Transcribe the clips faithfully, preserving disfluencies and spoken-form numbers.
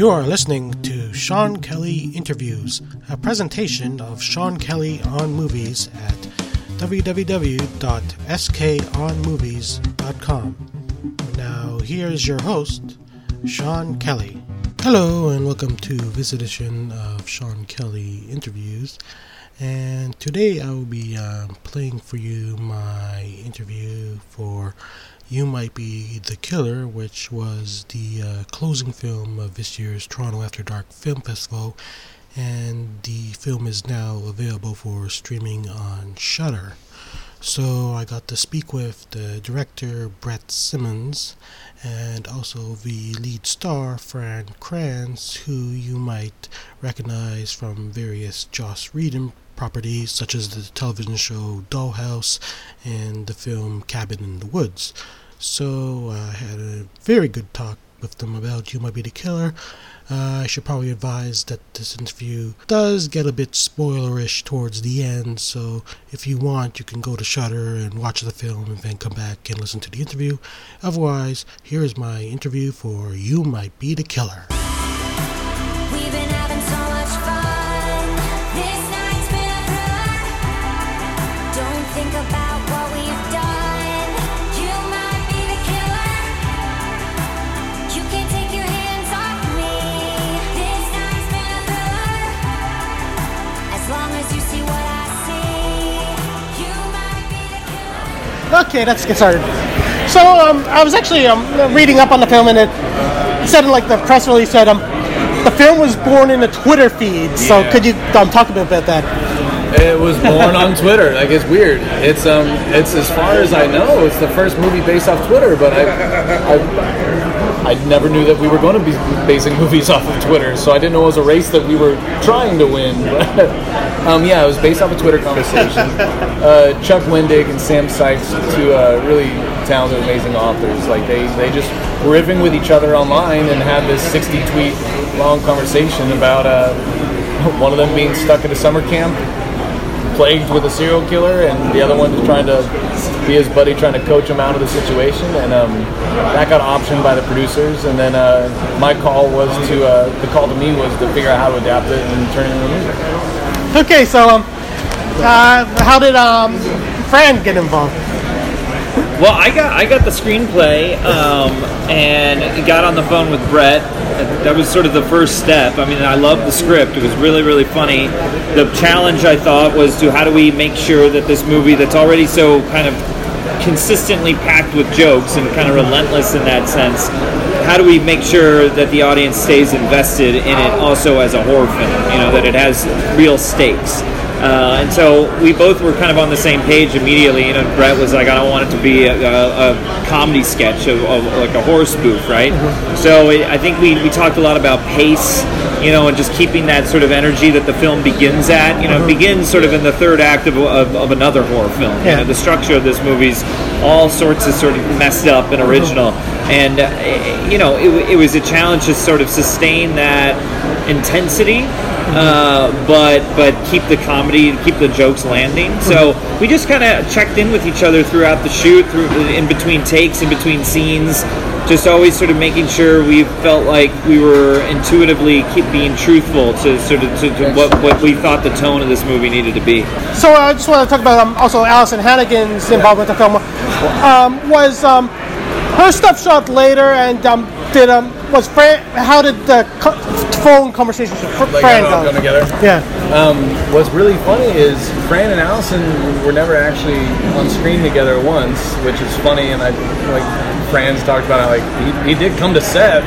You are listening to Sean Kelly Interviews, a presentation of Sean Kelly on Movies at w w w dot s k on movies dot com. Now, here's your host, Sean Kelly. Hello, and welcome to this edition of Sean Kelly Interviews. And today I will be uh, playing for you my interview for You Might Be the Killer, which was the uh, closing film of this year's Toronto After Dark Film Festival, and the film is now available for streaming on Shudder. So I got to speak with the director, Brett Simmons, and also the lead star, Fran Kranz, who you might recognize from various Joss Whedon properties such as the television show Dollhouse and the film Cabin in the Woods. So I uh, had a very good talk with them about You Might Be the Killer. Uh, I should probably advise that this interview does get a bit spoilerish towards the end, so if you want, you can go to Shudder and watch the film and then come back and listen to the interview. Otherwise, here is my interview for You Might Be the Killer. We've been having so much fun. This night's been a blur. Don't think about what we've done. You might be the killer. You can't take your hands off me. This night's been a blur. As long as you see what I see, you might be the killer. Okay, let's get started. So, um, I was actually um, reading up on the film, and it said, like, the press release said, um, the film was born in a Twitter feed, so yeah. Could you um, talk a bit about that? It was born on Twitter. Like, it's weird. It's um, it's as far as I know, it's the first movie based off Twitter. But I, I, I never knew that we were going to be basing movies off of Twitter. So I didn't know it was a race that we were trying to win. But, um, yeah, it was based off a Twitter conversation. uh, Chuck Wendig and Sam Sykes, two uh, really talented, amazing authors. Like they, they just riffing with each other online and had this sixty tweet. Long conversation about uh, one of them being stuck at a summer camp, plagued with a serial killer, and the other one just trying to be his buddy, trying to coach him out of the situation. And um, that got optioned by the producers. And then uh, my call was to uh, the call to me was to figure out how to adapt it and turn it into music. Okay, so um, uh, how did um, Fran get involved? Well, I got I got the screenplay um, and got on the phone with Brett. That was sort of the first step. I mean, I loved the script. It was really, really funny. The challenge, I thought, was to how do we make sure that this movie that's already so kind of consistently packed with jokes and kind of relentless in that sense, how do we make sure that the audience stays invested in it also as a horror film, you know, that it has real stakes. Uh, and so we both were kind of on the same page immediately. You know, Brett was like, I don't want it to be a, a, a comedy sketch, of, of like a horror spoof, right? Mm-hmm. So it, I think we, we talked a lot about pace, you know, and just keeping that sort of energy that the film begins at. You know, mm-hmm. It begins sort of in the third act of, of, of another horror film. Yeah. You know, the structure of this movie's all sorts of sort of messed up and original. Mm-hmm. And, uh, you know, it, it was a challenge to sort of sustain that intensity. Uh, but but keep the comedy, keep the jokes landing. So we just kind of checked in with each other throughout the shoot, through in between takes, in between scenes, just always sort of making sure we felt like we were intuitively keep being truthful to sort of to, to what, what we thought the tone of this movie needed to be. So I just want to talk about um, also Allison Hannigan's involvement with the film. Um, was um, her stuff shot later, and um, did um was Fran, how did the co- phone conversations with Fran like, I don't know, together. Yeah. Um, what's really funny is Fran and Allison were never actually on screen together once, which is funny. And I like Fran's talked about how like he, he did come to set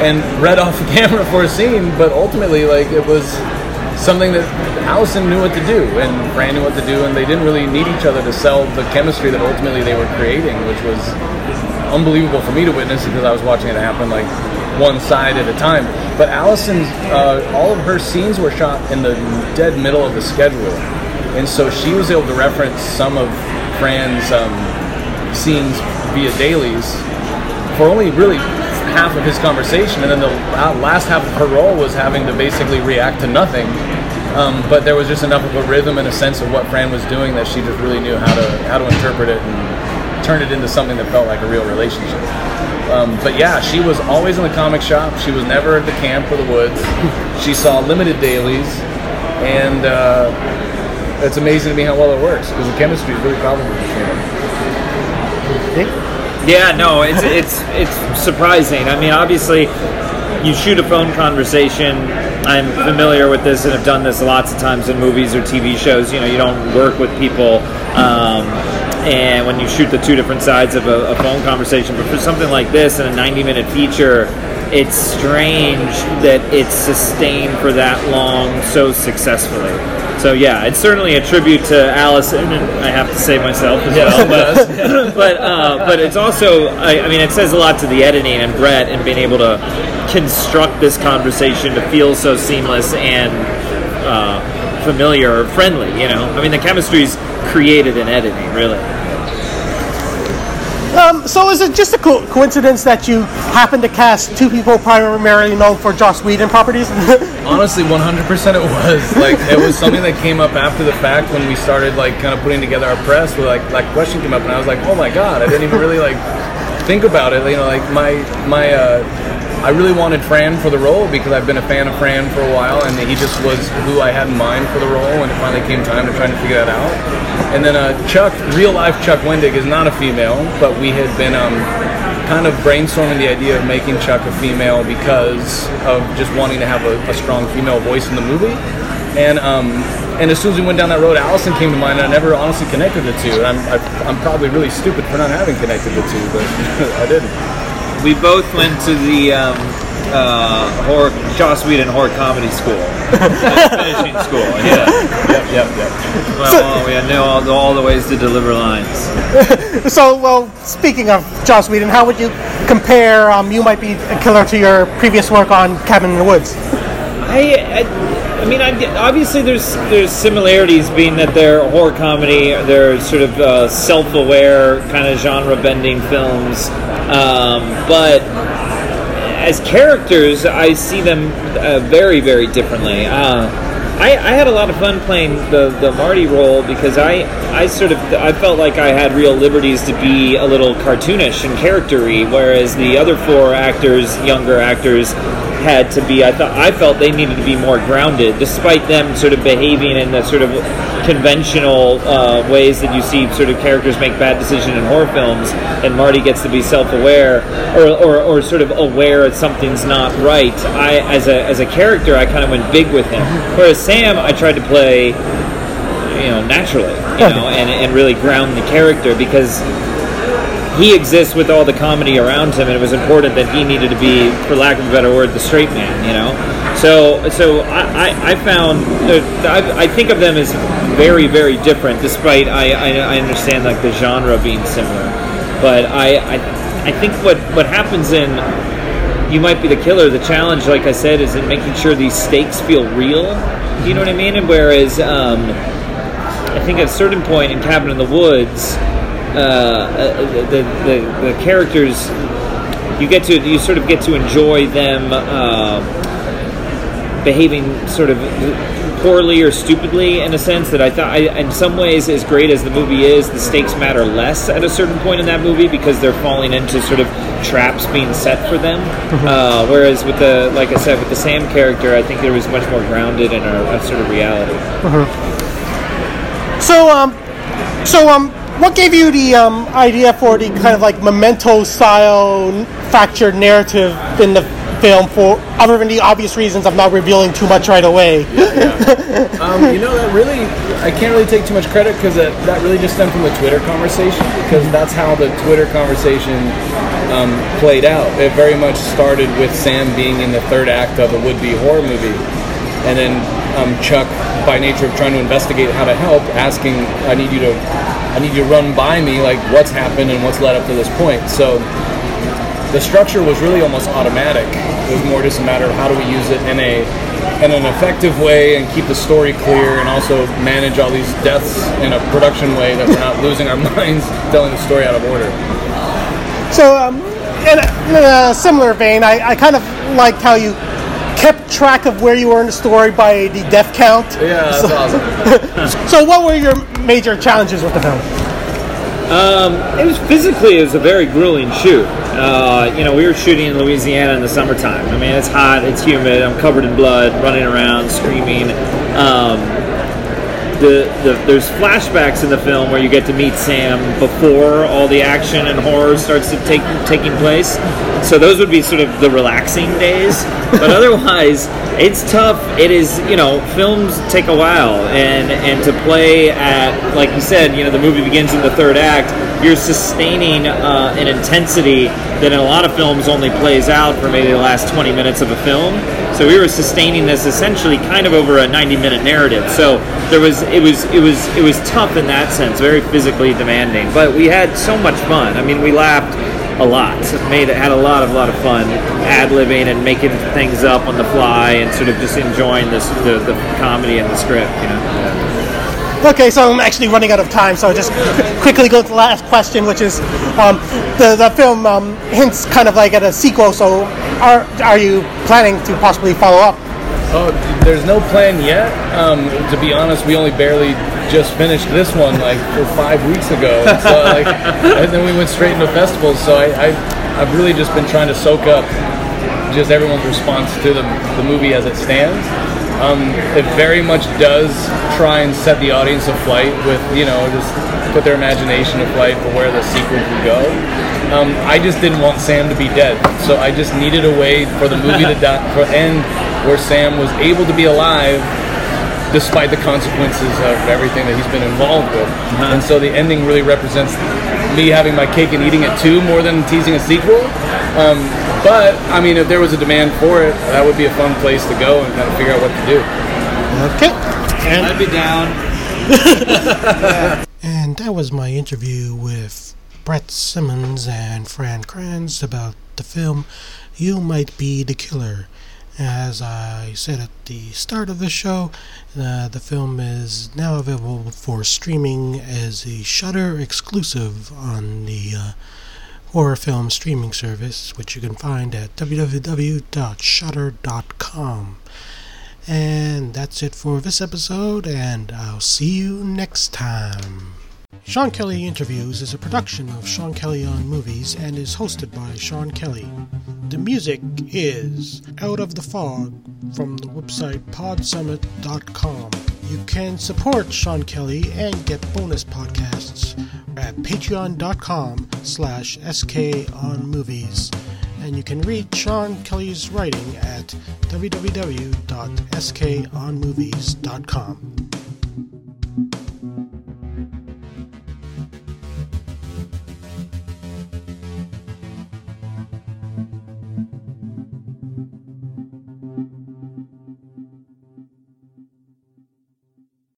and read off the camera for a scene, but ultimately like it was something that Allison knew what to do and Fran knew what to do, and they didn't really need each other to sell the chemistry that ultimately they were creating, which was unbelievable for me to witness because I was watching it happen like one side at a time. But Allison's, uh, all of her scenes were shot in the dead middle of the schedule. And so she was able to reference some of Fran's um, scenes via dailies for only really half of his conversation. And then the last half of her role was having to basically react to nothing. Um, but there was just enough of a rhythm and a sense of what Fran was doing that she just really knew how to how to interpret it and turned it into something that felt like a real relationship. Um, but yeah, she was always in the comic shop. She was never at the camp or the woods. She saw limited dailies, and uh, it's amazing to me how well it works because the chemistry is really powerful between them. Yeah, no, it's it's it's surprising. I mean, obviously, you shoot a phone conversation. I'm familiar with this and have done this lots of times in movies or T V shows. You know, you don't work with people. Um, And when you shoot the two different sides of a, a phone conversation, but for something like this in a ninety-minute feature, it's strange that it's sustained for that long so successfully. So yeah, it's certainly a tribute to Allison, and I have to say myself as well. But but, uh, but it's also, I, I mean, it says a lot to the editing and Brett and being able to construct this conversation to feel so seamless and uh, familiar or friendly. You know, I mean, the chemistry's created in editing, really. Um, so is it just a co- coincidence that you happen to cast two people primarily known for Joss Whedon properties? Honestly, one hundred percent it was. Like, it was something that came up after the fact when we started, like, kind of putting together our press. Where, like, that like question came up, and I was like, oh, my God. I didn't even really, like, think about it. You know, like, my... my uh, I really wanted Fran for the role because I've been a fan of Fran for a while, and he just was who I had in mind for the role, and it finally came time to try to figure that out. And then uh, Chuck, real-life Chuck Wendig is not a female, but we had been um, kind of brainstorming the idea of making Chuck a female because of just wanting to have a, a strong female voice in the movie. And um, and as soon as we went down that road, Allison came to mind, and I never honestly connected the two. And I'm, I, I'm probably really stupid for not having connected the two, but I didn't. We both went to the um, uh, horror, Joss Whedon horror comedy school, finishing school. Yeah, yep, yep, yep. Well, so, well we know all, all the ways to deliver lines. So, well, speaking of Joss Whedon, how would you compare um, You Might Be a Killer to your previous work on Cabin in the Woods? I, I, I mean, I, obviously there's there's similarities, being that they're horror comedy, they're sort of uh, self-aware kind of genre-bending films. Um, but as characters, I see them uh, very, very differently. Uh, I, I had a lot of fun playing the, the Marty role because I, I sort of I felt like I had real liberties to be a little cartoonish and charactery, whereas the other four actors, younger actors, had to be. I thought I felt they needed to be more grounded, despite them sort of behaving in the sort of conventional uh, ways that you see sort of characters make bad decisions in horror films. And Marty gets to be self-aware, or, or, or sort of aware that something's not right. I, as a as a character, I kind of went big with him. Whereas Sam, I tried to play, you know, naturally, you know, and and really ground the character because he exists with all the comedy around him, and it was important that he needed to be, for lack of a better word, the straight man, you know? So so I, I, I found, I, I think of them as very, very different, despite I, I, I understand like the genre being similar. But I, I, I think what, what happens in You Might Be the Killer, the challenge, like I said, is in making sure these stakes feel real, you know what I mean? And whereas um, I think at a certain point in Cabin in the Woods, Uh, the, the the characters you get to you sort of get to enjoy them uh, behaving sort of poorly or stupidly, in a sense that I thought I, in some ways, as great as the movie is, the stakes matter less at a certain point in that movie because they're falling into sort of traps being set for them. Uh, whereas with the like I said with the Sam character, I think there was much more grounded in a sort of reality. Uh-huh. So um, so um. What gave you the um, idea for the kind of like Memento-style factured narrative in the film, for other than the obvious reasons of not revealing too much right away? Yeah, yeah. um, you know, that really, I can't really take too much credit because that, that really just stemmed from the Twitter conversation, because that's how the Twitter conversation um, played out. It very much started with Sam being in the third act of a would-be horror movie, and then um, Chuck, by nature of trying to investigate how to help, asking, I need you to... I need you to run by me, like, what's happened and what's led up to this point. So the structure was really almost automatic. It was more just a matter of how do we use it in a in an effective way and keep the story clear, and also manage all these deaths in a production way that we're not losing our minds telling the story out of order. So um, in a, in a similar vein, I, I kind of liked how you kept track of where you were in the story by the death count. Yeah, that's so awesome. So what were your major challenges with the film? Um, it was physically, it was a very grueling shoot. Uh, you know, we were shooting in Louisiana in the summertime. I mean, it's hot, it's humid, I'm covered in blood, running around, screaming. Um, the, the there's flashbacks in the film where you get to meet Sam before all the action and horror starts to take taking place. So those would be sort of the relaxing days. But otherwise, it's tough. It is, you know, films take a while, and and to play at, like you said, you know, the movie begins in the third act. You're sustaining uh, an intensity that in a lot of films only plays out for maybe the last twenty minutes of a film. So we were sustaining this essentially kind of over a ninety minute narrative. So there was it was it was it was tough in that sense, very physically demanding. But we had so much fun. I mean, we laughed a lot. Made had a lot of lot of fun ad-libbing and making things up on the fly and sort of just enjoying this the, the comedy and the script, you know. Okay, so I'm actually running out of time, so I'll just quickly go to the last question, which is um, the the film um, hints kind of like at a sequel. So are are you planning to possibly follow up? Oh, there's no plan yet. Um, to be honest, we only barely just finished this one like five weeks ago. So, like, and then we went straight into festivals. So I, I, I've really just been trying to soak up just everyone's response to the, the movie as it stands. Um, it very much does try and set the audience aflight with, you know, just put their imagination aflight for where the sequel could go. Um, I just didn't want Sam to be dead. So I just needed a way for the movie to die, for end where Sam was able to be alive despite the consequences of everything that he's been involved with. Uh-huh. And so the ending really represents me having my cake and eating it too, more than teasing a sequel. Um, but, I mean, if there was a demand for it, that would be a fun place to go and kind of figure out what to do. Okay. And I'd be down. And that was my interview with Brett Simmons and Fran Kranz about the film You Might Be the Killer. As I said at the start of the show, uh, the film is now available for streaming as a Shudder exclusive on the uh, horror film streaming service, which you can find at w w w dot shudder dot com. And that's it for this episode, and I'll see you next time. Sean Kelly Interviews is a production of Sean Kelly on Movies and is hosted by Sean Kelly. The music is Out of the Fog from the website pod summit dot com. You can support Sean Kelly and get bonus podcasts at patreon dot com slash S K on movies. And you can read Sean Kelly's writing at w w w dot S K on movies dot com.